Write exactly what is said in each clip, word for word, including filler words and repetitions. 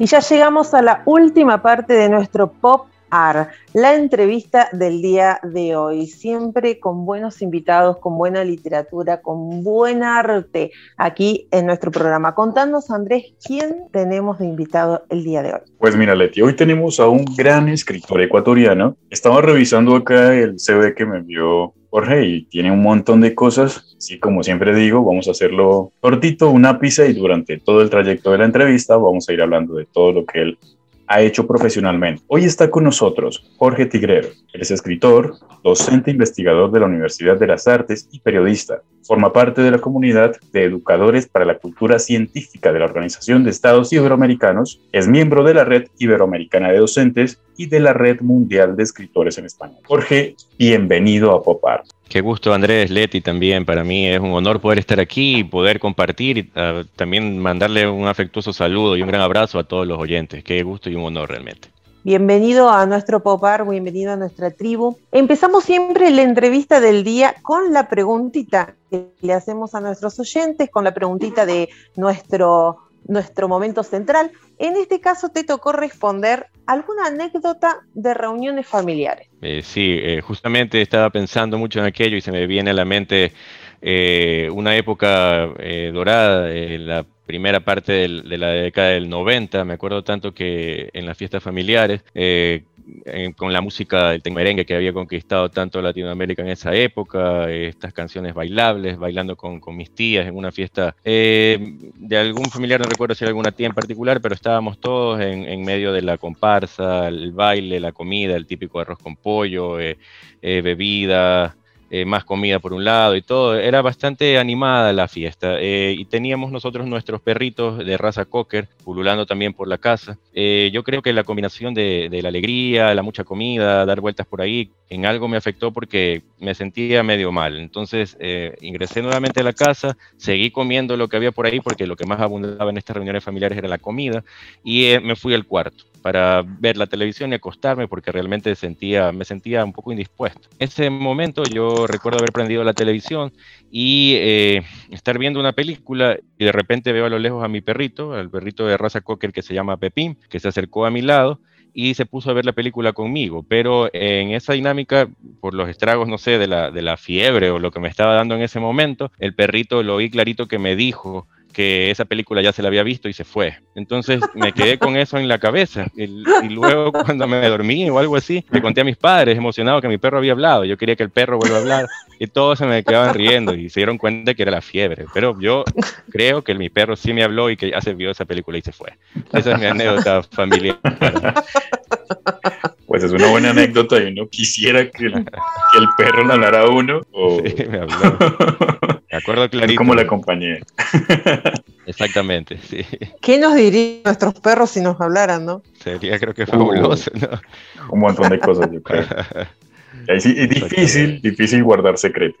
Y ya llegamos a la última parte de nuestro Pop Art, la entrevista del día de hoy, siempre con buenos invitados, con buena literatura, con buen arte, aquí en nuestro programa. Contanos, Andrés, ¿quién tenemos de invitado el día de hoy? Pues mira, Leti, hoy tenemos a un gran escritor ecuatoriano. Estaba revisando acá el C V que me envió Jorge y tiene un montón de cosas. Sí, como siempre digo, vamos a hacerlo cortito, un ápice, y durante todo el trayecto de la entrevista vamos a ir hablando de todo lo que él ha hecho profesionalmente. Hoy está con nosotros Jorge Tigrero. Él es escritor, docente investigador de la Universidad de las Artes y periodista. Forma parte de la comunidad de Educadores para la Cultura Científica de la Organización de Estados Iberoamericanos. Es miembro de la Red Iberoamericana de Docentes y de la Red Mundial de Escritores en Español. Jorge, bienvenido a Pop Art. Qué gusto, Andrés, Leti, también para mí es un honor poder estar aquí y poder compartir, y uh, también mandarle un afectuoso saludo y un gran abrazo a todos los oyentes. Qué gusto y un honor realmente. Bienvenido a nuestro Pop Art, bienvenido a nuestra tribu. Empezamos siempre la entrevista del día con la preguntita que le hacemos a nuestros oyentes, con la preguntita de nuestro, nuestro momento central. En este caso te tocó responder alguna anécdota de reuniones familiares. Eh, sí, eh, justamente estaba pensando mucho en aquello y se me viene a la mente eh, una época eh, dorada, eh, la primera parte del, de la década del noventa. Me acuerdo tanto que en las fiestas familiares, eh, en, con la música del Tecmerengue que había conquistado tanto Latinoamérica en esa época, eh, estas canciones bailables, bailando con, con mis tías en una fiesta eh, de algún familiar, no recuerdo si era alguna tía en particular, pero estábamos todos en, en medio de la comparsa, el baile, la comida, el típico arroz con pollo, eh, eh, bebida, Eh, más comida por un lado y todo. Era bastante animada la fiesta eh, y teníamos nosotros nuestros perritos de raza cocker pululando también por la casa. Eh, yo creo que la combinación de, de la alegría, la mucha comida, dar vueltas por ahí, en algo me afectó porque me sentía medio mal. Entonces eh, ingresé nuevamente a la casa, seguí comiendo lo que había por ahí porque lo que más abundaba en estas reuniones familiares era la comida y eh, me fui al cuarto para ver la televisión y acostarme porque realmente sentía, me sentía un poco indispuesto. En ese momento yo recuerdo haber prendido la televisión y eh, estar viendo una película y de repente veo a lo lejos a mi perrito, al perrito de raza cocker que se llama Pepín, que se acercó a mi lado y se puso a ver la película conmigo, pero en esa dinámica, por los estragos, no sé, de la, de la fiebre o lo que me estaba dando en ese momento, el perrito lo oí clarito que me dijo que esa película ya se la había visto y se fue. Entonces me quedé con eso en la cabeza y, y luego cuando me dormí o algo así, le conté a mis padres emocionado que mi perro había hablado, yo quería que el perro vuelva a hablar y todos se me quedaban riendo y se dieron cuenta que era la fiebre, pero yo creo que mi perro sí me habló y que ya se vio esa película y se fue. Esa es mi anécdota familiar. Pues es una buena anécdota y uno quisiera que, la, que el perro le hablara a uno. O... Sí, me habló. Me acuerdo clarito. ¿Cómo la acompañé? Exactamente, sí. ¿Qué nos dirían nuestros perros si nos hablaran, no? Sería, creo que fabuloso, uh, ¿no? Un montón de cosas, yo creo. Es difícil, difícil guardar secreto.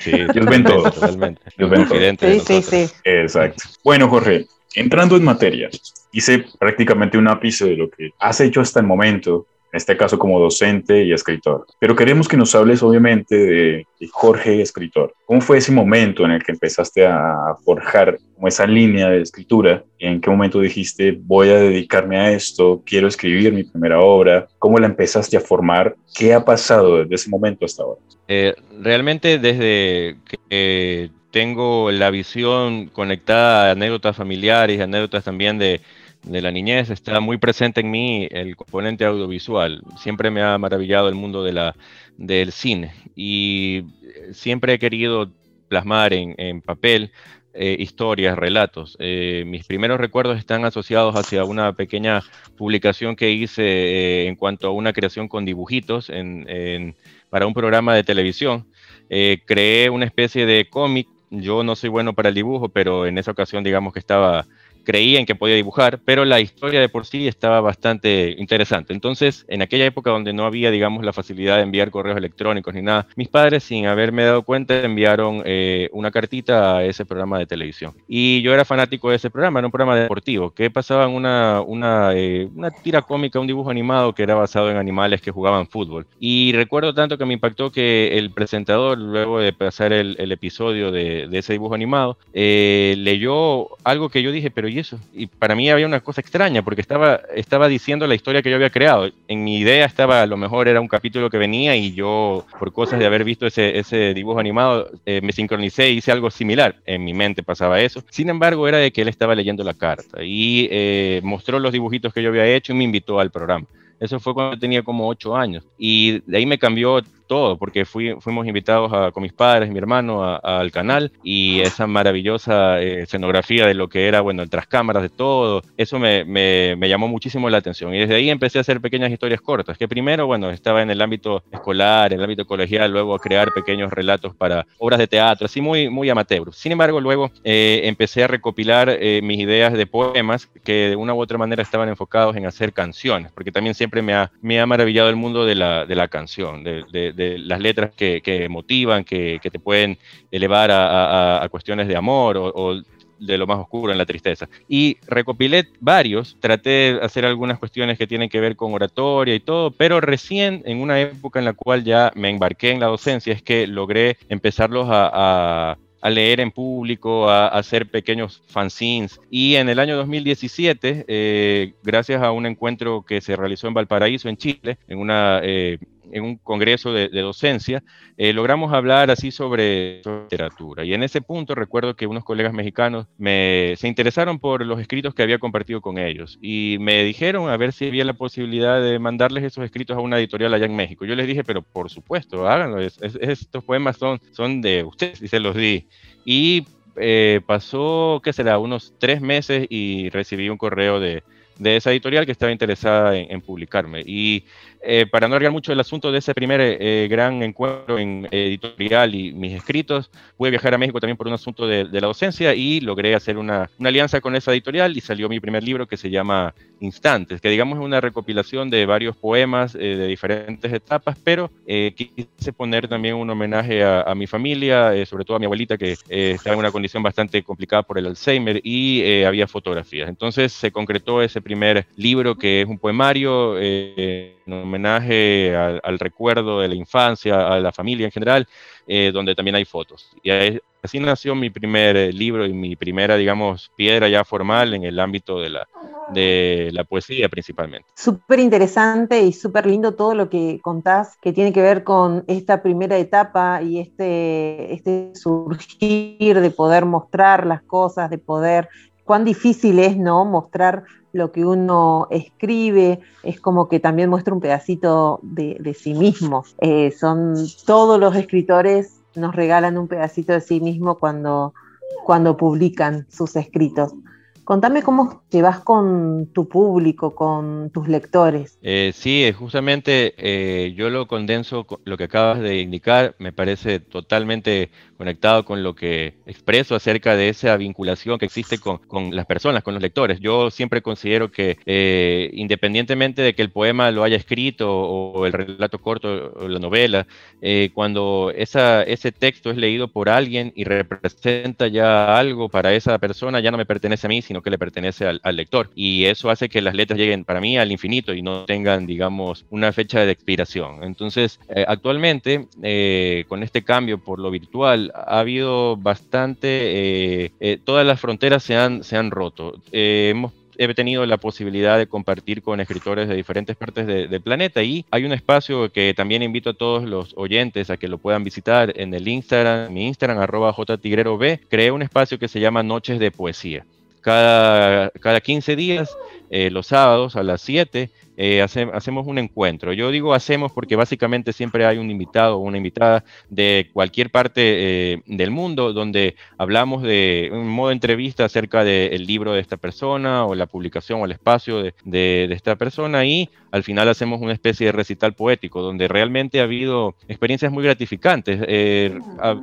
Sí, ellos ven todo. Totalmente. Ellos ven todo. Sí, sí, sí. Exacto. Bueno, Jorge, entrando en materia, hice prácticamente un ápice de lo que has hecho hasta el momento, en este caso como docente y escritor. Pero queremos que nos hables obviamente de, de Jorge, escritor. ¿Cómo fue ese momento en el que empezaste a forjar como esa línea de escritura? ¿En qué momento dijiste, voy a dedicarme a esto, quiero escribir mi primera obra? ¿Cómo la empezaste a formar? ¿Qué ha pasado desde ese momento hasta ahora? Eh, realmente desde que... Eh, tengo la visión conectada a anécdotas familiares, anécdotas también de, de la niñez. Está muy presente en mí el componente audiovisual. Siempre me ha maravillado el mundo de la, del cine y siempre he querido plasmar en, en papel eh, historias, relatos. Eh, mis primeros recuerdos están asociados hacia una pequeña publicación que hice eh, en cuanto a una creación con dibujitos en, en, para un programa de televisión. Eh, creé una especie de cómic. Yo no soy bueno para el dibujo, pero en esa ocasión digamos que estaba creían que podía dibujar, pero la historia de por sí estaba bastante interesante. Entonces, en aquella época donde no había, digamos, la facilidad de enviar correos electrónicos ni nada, mis padres, sin haberme dado cuenta, enviaron eh, una cartita a ese programa de televisión. Y yo era fanático de ese programa, era un programa deportivo, que pasaba en una, una, eh, una tira cómica, un dibujo animado que era basado en animales que jugaban fútbol. Y recuerdo tanto que me impactó que el presentador, luego de pasar el, el episodio de, de ese dibujo animado, eh, leyó algo que yo dije, pero ¿y eso? Y para mí había una cosa extraña, porque estaba, estaba diciendo la historia que yo había creado. En mi idea estaba, a lo mejor era un capítulo que venía y yo, por cosas de haber visto ese, ese dibujo animado, eh, me sincronicé e hice algo similar. En mi mente pasaba eso. Sin embargo, era de que él estaba leyendo la carta y eh, mostró los dibujitos que yo había hecho y me invitó al programa. Eso fue cuando tenía como ocho años y de ahí me cambió todo, porque fui, fuimos invitados a, con mis padres, mi hermano, a, a, al canal, y esa maravillosa eh, escenografía de lo que era, bueno, el tras cámaras de todo, eso me, me, me llamó muchísimo la atención, y desde ahí empecé a hacer pequeñas historias cortas, que primero, bueno, estaba en el ámbito escolar, en el ámbito colegial, luego a crear pequeños relatos para obras de teatro, así muy, muy amateur. Sin embargo, luego eh, empecé a recopilar eh, mis ideas de poemas, que de una u otra manera estaban enfocados en hacer canciones, porque también siempre me ha, me ha maravillado el mundo de la, de la canción, de, de de las letras que, que motivan, que, que te pueden elevar a, a, a cuestiones de amor o, o de lo más oscuro en la tristeza. Y recopilé varios, traté de hacer algunas cuestiones que tienen que ver con oratoria y todo, pero recién en una época en la cual ya me embarqué en la docencia es que logré empezarlos a... a a leer en público, a, a hacer pequeños fanzines. Y en el año dos mil diecisiete, eh, gracias a un encuentro que se realizó en Valparaíso, en Chile, en, una, eh, en un congreso de, de docencia, eh, logramos hablar así sobre, sobre literatura. Y en ese punto recuerdo que unos colegas mexicanos me, se interesaron por los escritos que había compartido con ellos y me dijeron a ver si había la posibilidad de mandarles esos escritos a una editorial allá en México. Yo les dije, pero por supuesto, háganlo, es, es, estos poemas son, son de ustedes, y se los di. Y eh, pasó, ¿qué será?, unos tres meses y recibí un correo de, de esa editorial que estaba interesada en, en publicarme. Y eh, para no alargar mucho el asunto de ese primer eh, gran encuentro en editorial y mis escritos, pude viajar a México también por un asunto de, de la docencia y logré hacer una, una alianza con esa editorial y salió mi primer libro, que se llama Instantes, que digamos es una recopilación de varios poemas eh, de diferentes etapas, pero eh, quise poner también un homenaje a, a mi familia, eh, sobre todo a mi abuelita, que eh, estaba en una condición bastante complicada por el Alzheimer, y eh, había fotografías. Entonces se concretó ese primer libro, que es un poemario, eh, un homenaje al, al recuerdo de la infancia, a la familia en general, eh, donde también hay fotos. Y ahí, así nació mi primer libro y mi primera, digamos, piedra ya formal en el ámbito de la, de la poesía principalmente. Súper interesante y súper lindo todo lo que contás, que tiene que ver con esta primera etapa y este, este surgir de poder mostrar las cosas, de poder... Cuán difícil es, ¿no?, mostrar lo que uno escribe, es como que también muestra un pedacito de, de sí mismo. Eh, son, todos los escritores nos regalan un pedacito de sí mismo cuando, cuando publican sus escritos. Contame cómo te vas con tu público, con tus lectores. Eh, sí, justamente eh, yo lo condenso, lo que acabas de indicar, me parece totalmente conectado con lo que expreso acerca de esa vinculación que existe con, con las personas, con los lectores. Yo siempre considero que eh, independientemente de que el poema lo haya escrito o el relato corto o la novela, eh, cuando esa, ese texto es leído por alguien y representa ya algo para esa persona, ya no me pertenece a mí, sino que le pertenece al, al lector, y eso hace que las letras lleguen para mí al infinito y no tengan, digamos, una fecha de expiración. Entonces, eh, actualmente eh, con este cambio por lo virtual ha habido bastante eh, eh, todas las fronteras se han, se han roto. eh, hemos He tenido la posibilidad de compartir con escritores de diferentes partes de, del planeta, y hay un espacio que también invito a todos los oyentes a que lo puedan visitar en el Instagram, mi Instagram, arroba jtigrerob. Creé un espacio que se llama Noches de Poesía. Cada, cada quince días, eh, los sábados a las siete, eh, hace, hacemos un encuentro. Yo digo hacemos porque básicamente siempre hay un invitado o una invitada de cualquier parte eh, del mundo, donde hablamos de un modo entrevista acerca del libro de esta persona o la publicación o el espacio de, de, de esta persona, y al final hacemos una especie de recital poético, donde realmente ha habido experiencias muy gratificantes. Eh,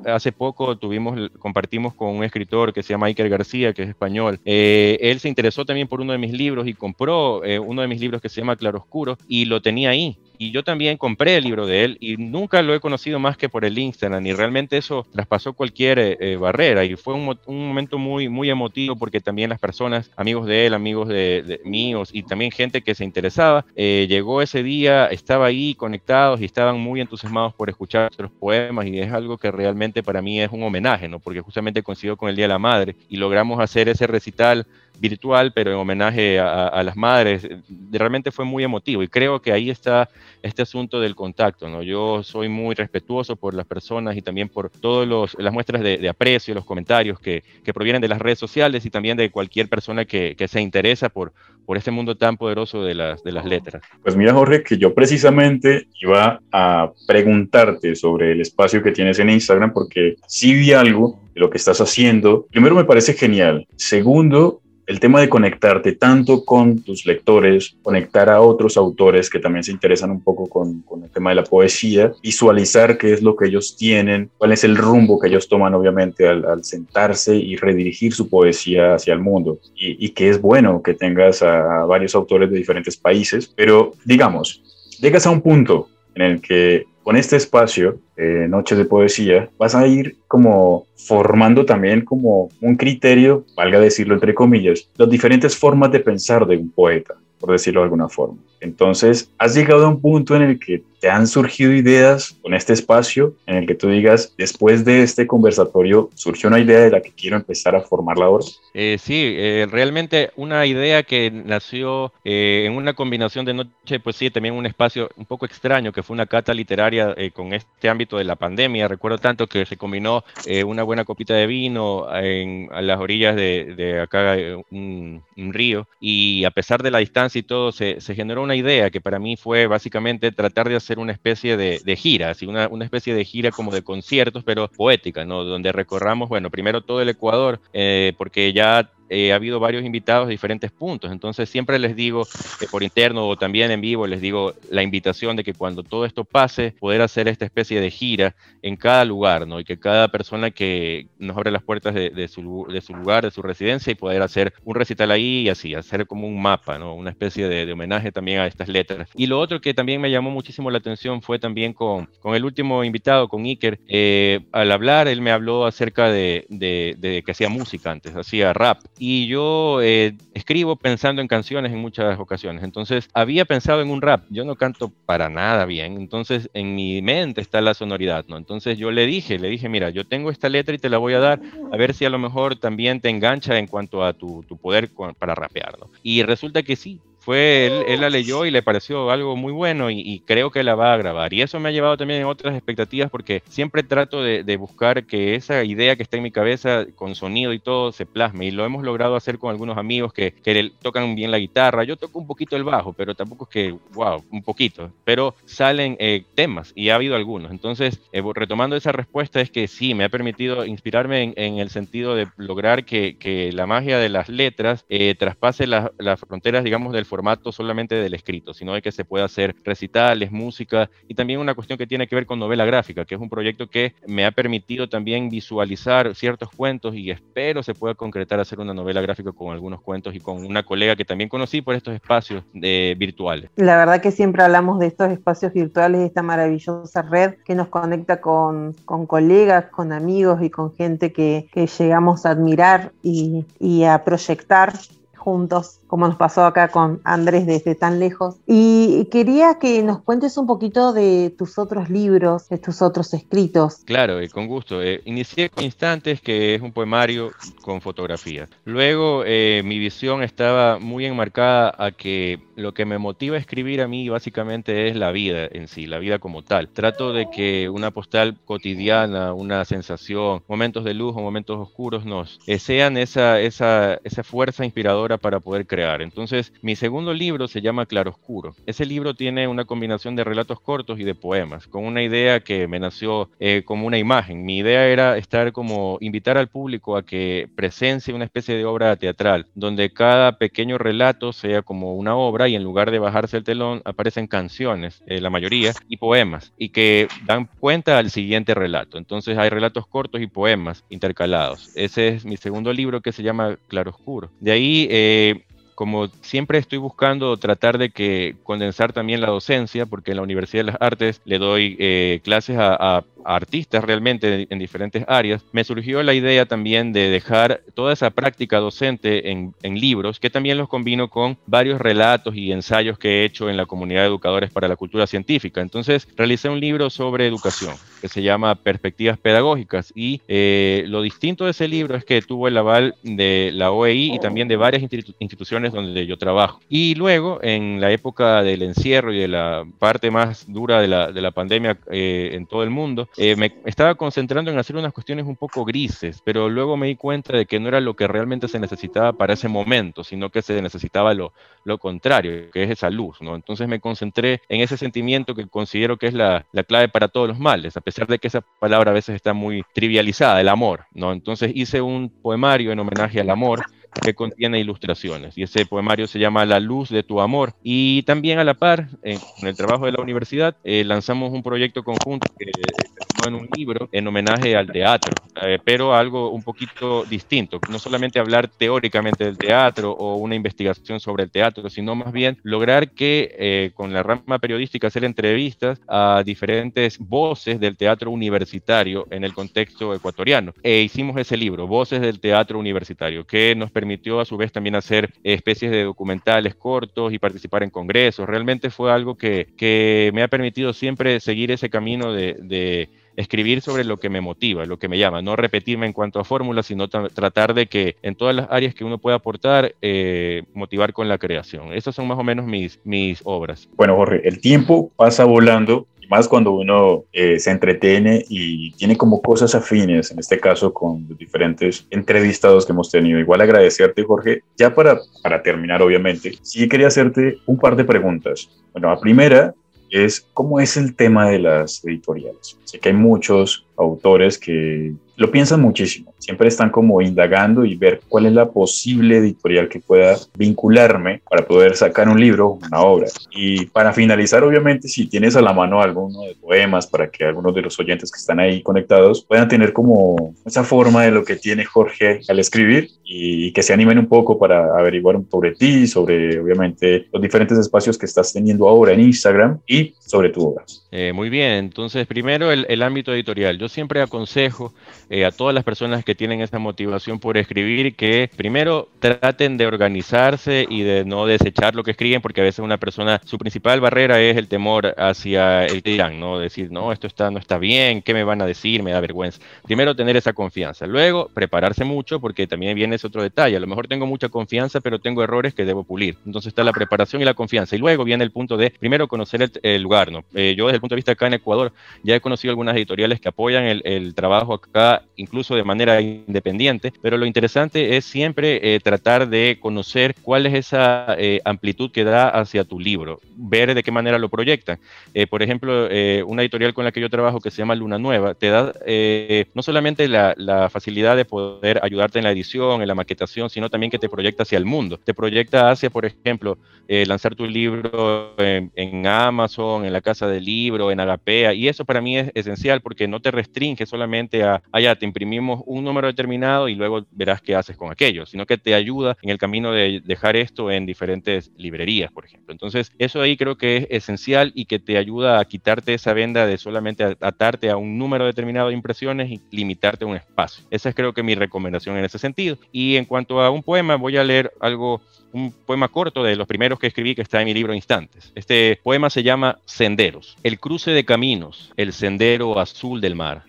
hace poco tuvimos, compartimos con un escritor que se llama Iker García, que es español, eh, Eh, él se interesó también por uno de mis libros y compró eh, uno de mis libros que se llama Claroscuro y lo tenía ahí. Y yo también compré el libro de él y nunca lo he conocido más que por el Instagram, y realmente eso traspasó cualquier eh, barrera, y fue un, un momento muy, muy emotivo, porque también las personas, amigos de él, amigos de, de míos, y también gente que se interesaba, eh, llegó ese día, estaba ahí conectados y estaban muy entusiasmados por escuchar nuestros poemas, y es algo que realmente para mí es un homenaje, ¿no? Porque justamente coincidió con el Día de la Madre y logramos hacer ese recital virtual, pero en homenaje a, a las madres. Realmente fue muy emotivo, y creo que ahí está este asunto del contacto, ¿no? Yo soy muy respetuoso por las personas y también por todas las muestras de, de aprecio, los comentarios que, que provienen de las redes sociales y también de cualquier persona que, que se interesa por, por este mundo tan poderoso de las, de las letras. Pues mira, Jorge, que yo precisamente iba a preguntarte sobre el espacio que tienes en Instagram, porque sí vi algo de lo que estás haciendo. Primero, me parece genial. Segundo, el tema de conectarte tanto con tus lectores, conectar a otros autores que también se interesan un poco con, con el tema de la poesía, visualizar qué es lo que ellos tienen, cuál es el rumbo que ellos toman, obviamente, al, al sentarse y redirigir su poesía hacia el mundo. Y, y que es bueno que tengas a, a varios autores de diferentes países, pero digamos, llegas a un punto en el que con este espacio, eh, Noches de Poesía, vas a ir como formando también como un criterio, valga decirlo entre comillas, las diferentes formas de pensar de un poeta, por decirlo de alguna forma. Entonces, has llegado a un punto en el que te han surgido ideas con este espacio, en el que tú digas, después de este conversatorio, surgió una idea de la que quiero empezar a formarla ahora. Eh, sí, eh, realmente una idea que nació eh, en una combinación de Noche de Poesía, también un espacio un poco extraño, que fue una cata literaria eh, con este ámbito de la pandemia. Recuerdo tanto que se combinó eh, una buena copita de vino en, a las orillas de, de acá, un, un río, y a pesar de la distancia y todo, se, se generó una idea que para mí fue básicamente tratar de hacer una especie de, de gira, así una, una especie de gira como de conciertos, pero poética, ¿no? Donde recorramos, bueno, primero todo el Ecuador, eh, porque ya Eh, ha habido varios invitados de diferentes puntos, entonces siempre les digo eh, por interno o también en vivo, les digo la invitación de que cuando todo esto pase, poder hacer esta especie de gira en cada lugar, ¿no? Y que cada persona que nos abre las puertas de, de, su, de su lugar, de su residencia, y poder hacer un recital ahí y así, hacer como un mapa, ¿no? Una especie de, de homenaje también a estas letras. Y lo otro que también me llamó muchísimo la atención fue también con, con el último invitado, con Iker. Eh, al hablar, él me habló acerca de, de, de que hacía música antes, hacía rap. Y yo eh, escribo pensando en canciones en muchas ocasiones. Entonces, había pensado en un rap. Yo no canto para nada bien. Entonces, en mi mente está la sonoridad, ¿no? Entonces, yo le dije, le dije, mira, yo tengo esta letra y te la voy a dar. A ver si a lo mejor también te engancha en cuanto a tu, tu poder con, para rapear, ¿no? Y resulta que sí. Fue, él, él la leyó y le pareció algo muy bueno, y, y creo que la va a grabar. Y eso me ha llevado también a otras expectativas, porque siempre trato de, de buscar que esa idea que está en mi cabeza, con sonido y todo, se plasme. Y lo hemos logrado hacer con algunos amigos que, que tocan bien la guitarra. Yo toco un poquito el bajo, pero tampoco es que, wow, un poquito. Pero salen eh, temas, y ha habido algunos. Entonces, eh, retomando esa respuesta, es que sí, me ha permitido inspirarme en, en el sentido de lograr que, que la magia de las letras eh, traspase las, las fronteras, digamos, del formato solamente del escrito, sino de que se pueda hacer recitales, música, y también una cuestión que tiene que ver con novela gráfica, que es un proyecto que me ha permitido también visualizar ciertos cuentos, y espero se pueda concretar hacer una novela gráfica con algunos cuentos y con una colega que también conocí por estos espacios eh, virtuales. La verdad que siempre hablamos de estos espacios virtuales, de esta maravillosa red que nos conecta con, con colegas, con amigos y con gente que, que llegamos a admirar y, y a proyectar juntos, como nos pasó acá con Andrés desde tan lejos. Y quería que nos cuentes un poquito de tus otros libros, de tus otros escritos. Claro, eh, con gusto. Eh, inicié con Instantes, que es un poemario con fotografía. Luego eh, mi visión estaba muy enmarcada a que lo que me motiva a escribir a mí básicamente es la vida en sí, la vida como tal. Trato de que una postal cotidiana, una sensación, momentos de luz o momentos oscuros nos eh, sean esa, esa, esa fuerza inspiradora ahora para poder crear. Entonces, mi segundo libro se llama Claroscuro. Ese libro tiene una combinación de relatos cortos y de poemas, con una idea que me nació eh, como una imagen. Mi idea era estar como invitar al público a que presencie una especie de obra teatral, donde cada pequeño relato sea como una obra y en lugar de bajarse el telón aparecen canciones, eh, la mayoría, y poemas, y que dan cuenta al siguiente relato. Entonces hay relatos cortos y poemas intercalados. Ese es mi segundo libro, que se llama Claroscuro. De ahí, eh, como siempre estoy buscando tratar de que condensar también la docencia, porque en la Universidad de las Artes le doy eh, clases a, a a artistas realmente en diferentes áreas, me surgió la idea también de dejar toda esa práctica docente en, en libros, que también los combino con varios relatos y ensayos que he hecho en la comunidad de educadores para la cultura científica. Entonces realicé un libro sobre educación que se llama Perspectivas Pedagógicas, y eh, lo distinto de ese libro es que tuvo el aval de la O E I y también de varias institu- instituciones donde yo trabajo. Y luego, en la época del encierro y de la parte más dura de la, de la pandemia eh, en todo el mundo, Eh, me estaba concentrando en hacer unas cuestiones un poco grises, pero luego me di cuenta de que no era lo que realmente se necesitaba para ese momento, sino que se necesitaba lo, lo contrario, que es esa luz, ¿no? Entonces me concentré en ese sentimiento que considero que es la, la clave para todos los males, a pesar de que esa palabra a veces está muy trivializada, el amor, ¿no? Entonces hice un poemario en homenaje al amor, que contiene ilustraciones, y ese poemario se llama La luz de tu amor. Y también a la par, eh, con el trabajo de la universidad, eh, lanzamos un proyecto conjunto que se llamó en un libro en homenaje al teatro, eh, pero algo un poquito distinto, no solamente hablar teóricamente del teatro o una investigación sobre el teatro, sino más bien lograr que eh, con la rama periodística hacer entrevistas a diferentes voces del teatro universitario en el contexto ecuatoriano, e hicimos ese libro, Voces del Teatro Universitario, que nos permitió permitió a su vez también hacer especies de documentales cortos y participar en congresos. Realmente fue algo que, que me ha permitido siempre seguir ese camino de, de escribir sobre lo que me motiva, lo que me llama, no repetirme en cuanto a fórmulas, sino t- tratar de que en todas las áreas que uno pueda aportar, eh, motivar con la creación. Esas son más o menos mis, mis obras. Bueno, Jorge, el tiempo pasa volando, y más cuando uno eh, se entretiene y tiene como cosas afines, en este caso con los diferentes entrevistados que hemos tenido. Igual agradecerte, Jorge. Ya para, para terminar, obviamente, sí quería hacerte un par de preguntas. Bueno, la primera es, ¿cómo es el tema de las editoriales? Sé que hay muchos autores que lo piensan muchísimo, siempre están como indagando y ver cuál es la posible editorial que pueda vincularme para poder sacar un libro, una obra. Y para finalizar, obviamente, si tienes a la mano alguno de poemas para que algunos de los oyentes que están ahí conectados puedan tener como esa forma de lo que tiene Jorge al escribir y que se animen un poco para averiguar sobre ti, sobre obviamente los diferentes espacios que estás teniendo ahora en Instagram y sobre tu obra. Eh, muy bien, entonces primero el, el ámbito editorial. Yo siempre aconsejo eh, a todas las personas que tienen esa motivación por escribir que primero traten de organizarse y de no desechar lo que escriben, porque a veces una persona, su principal barrera es el temor hacia el que dirán, ¿no? Decir, no, esto está, no está bien, ¿qué me van a decir? Me da vergüenza. Primero tener esa confianza, luego prepararse mucho, porque también viene ese otro detalle. A lo mejor tengo mucha confianza, pero tengo errores que debo pulir. Entonces está la preparación y la confianza. Y luego viene el punto de primero conocer el, el lugar, ¿no? Eh, yo desde el punto de vista acá en Ecuador ya he conocido algunas editoriales que apoyan el, el trabajo acá, incluso de manera independiente, pero lo interesante es siempre eh, tratar de conocer cuál es esa eh, amplitud que da hacia tu libro, ver de qué manera lo proyectan. Eh, por ejemplo, eh, una editorial con la que yo trabajo que se llama Luna Nueva, te da eh, no solamente la, la facilidad de poder ayudarte en la edición, en la maquetación, sino también que te proyecta hacia el mundo, te proyecta hacia, por ejemplo, eh, lanzar tu libro en, en Amazon, en la Casa del Libro, en Agapea, y eso para mí es esencial porque no te restringe solamente a, allá te imprimimos un número determinado y luego verás qué haces con aquello, sino que te ayuda en el camino de dejar esto en diferentes librerías, por ejemplo. Entonces, eso ahí creo que es esencial y que te ayuda a quitarte esa venda de solamente atarte a un número determinado de impresiones y limitarte a un espacio. Esa es creo que mi recomendación en ese sentido. Y en cuanto a un poema, voy a leer algo, un poema corto de los primeros que escribí que está en mi libro Instantes. Este poema se llama Senderos. El cruce de caminos, el sendero azul del mar.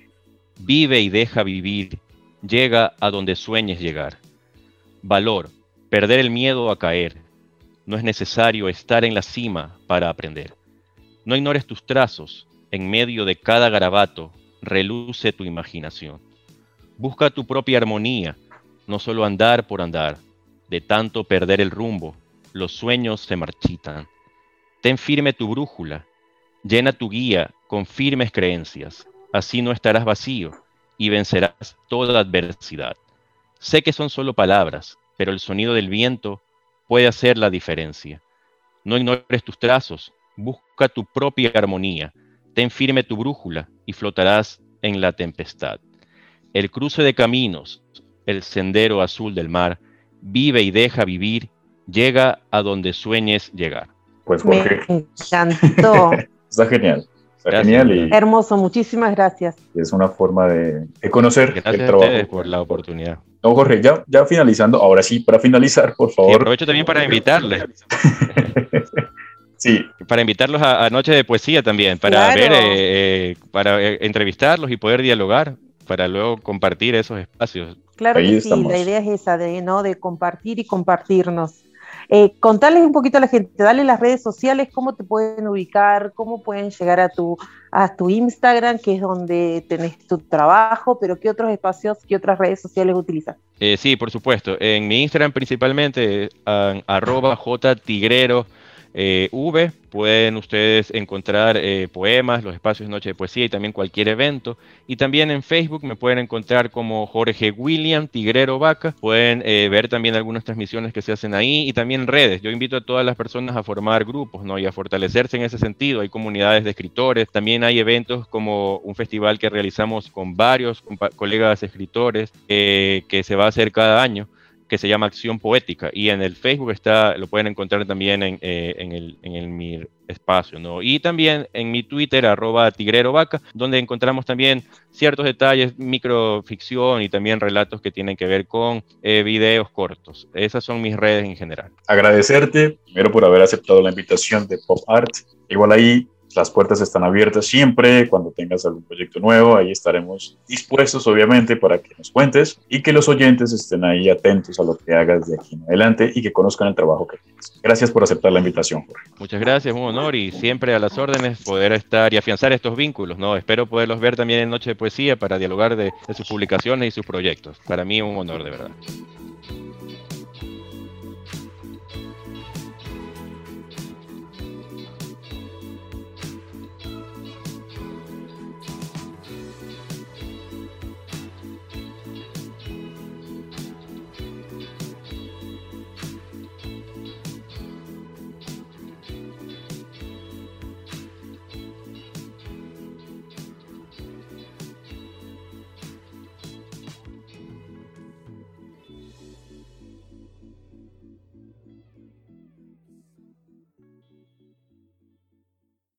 Vive y deja vivir, llega a donde sueñes llegar. Valor, perder el miedo a caer. No es necesario estar en la cima para aprender. No ignores tus trazos, en medio de cada garabato reluce tu imaginación. Busca tu propia armonía, no solo andar por andar, de tanto perder el rumbo, los sueños se marchitan. Ten firme tu brújula, llena tu guía con firmes creencias, así no estarás vacío y vencerás toda adversidad. Sé que son solo palabras, pero el sonido del viento puede hacer la diferencia. No ignores tus trazos, busca tu propia armonía, ten firme tu brújula y flotarás en la tempestad. El cruce de caminos, el sendero azul del mar, vive y deja vivir, llega a donde sueñes llegar. Pues Jorge. Me encantó. Está genial. Está gracias, genial. Y hermoso, muchísimas gracias. Es una forma de, de conocer gracias el trabajo. Gracias por la oportunidad. No, Jorge, ya, ya finalizando, ahora sí, para finalizar, por favor. Y aprovecho también para invitarles. Sí. Para invitarlos a, a Noches de Poesía también, para claro. ver, eh, eh, para eh, entrevistarlos y poder dialogar, para luego compartir esos espacios. Claro ahí que estamos. Sí, la idea es esa, de, ¿no? de compartir y compartirnos. Eh, contarles un poquito a la gente, dale las redes sociales, cómo te pueden ubicar, cómo pueden llegar a tu, a tu Instagram, que es donde tenés tu trabajo, pero qué otros espacios, qué otras redes sociales utilizas. Eh, sí, por supuesto, en mi Instagram principalmente, arroba jtigrero, Eh, v, pueden ustedes encontrar eh, poemas, los espacios de Noche de Poesía y también cualquier evento. Y también en Facebook me pueden encontrar como Jorge William Tigrero Vaca. Pueden eh, ver también algunas transmisiones que se hacen ahí y también redes. Yo invito a todas las personas a formar grupos, ¿no? y a fortalecerse en ese sentido. Hay comunidades de escritores, también hay eventos como un festival que realizamos con varios compa- colegas escritores eh, que se va a hacer cada año, que se llama Acción Poética, y en el Facebook está, lo pueden encontrar también en, eh, en, el, en el mi espacio, ¿no? Y también en mi Twitter, arroba Tigrero Vaca, donde encontramos también ciertos detalles, microficción y también relatos que tienen que ver con eh, videos cortos. Esas son mis redes en general. Agradecerte, primero por haber aceptado la invitación de Pop Art. Igual ahí las puertas están abiertas siempre, cuando tengas algún proyecto nuevo, ahí estaremos dispuestos, obviamente, para que nos cuentes y que los oyentes estén ahí atentos a lo que hagas de aquí en adelante y que conozcan el trabajo que tienes. Gracias por aceptar la invitación, Jorge. Muchas gracias, un honor y siempre a las órdenes poder estar y afianzar estos vínculos, ¿no? Espero poderlos ver también en Noche de Poesía para dialogar de, de sus publicaciones y sus proyectos. Para mí es un honor, de verdad.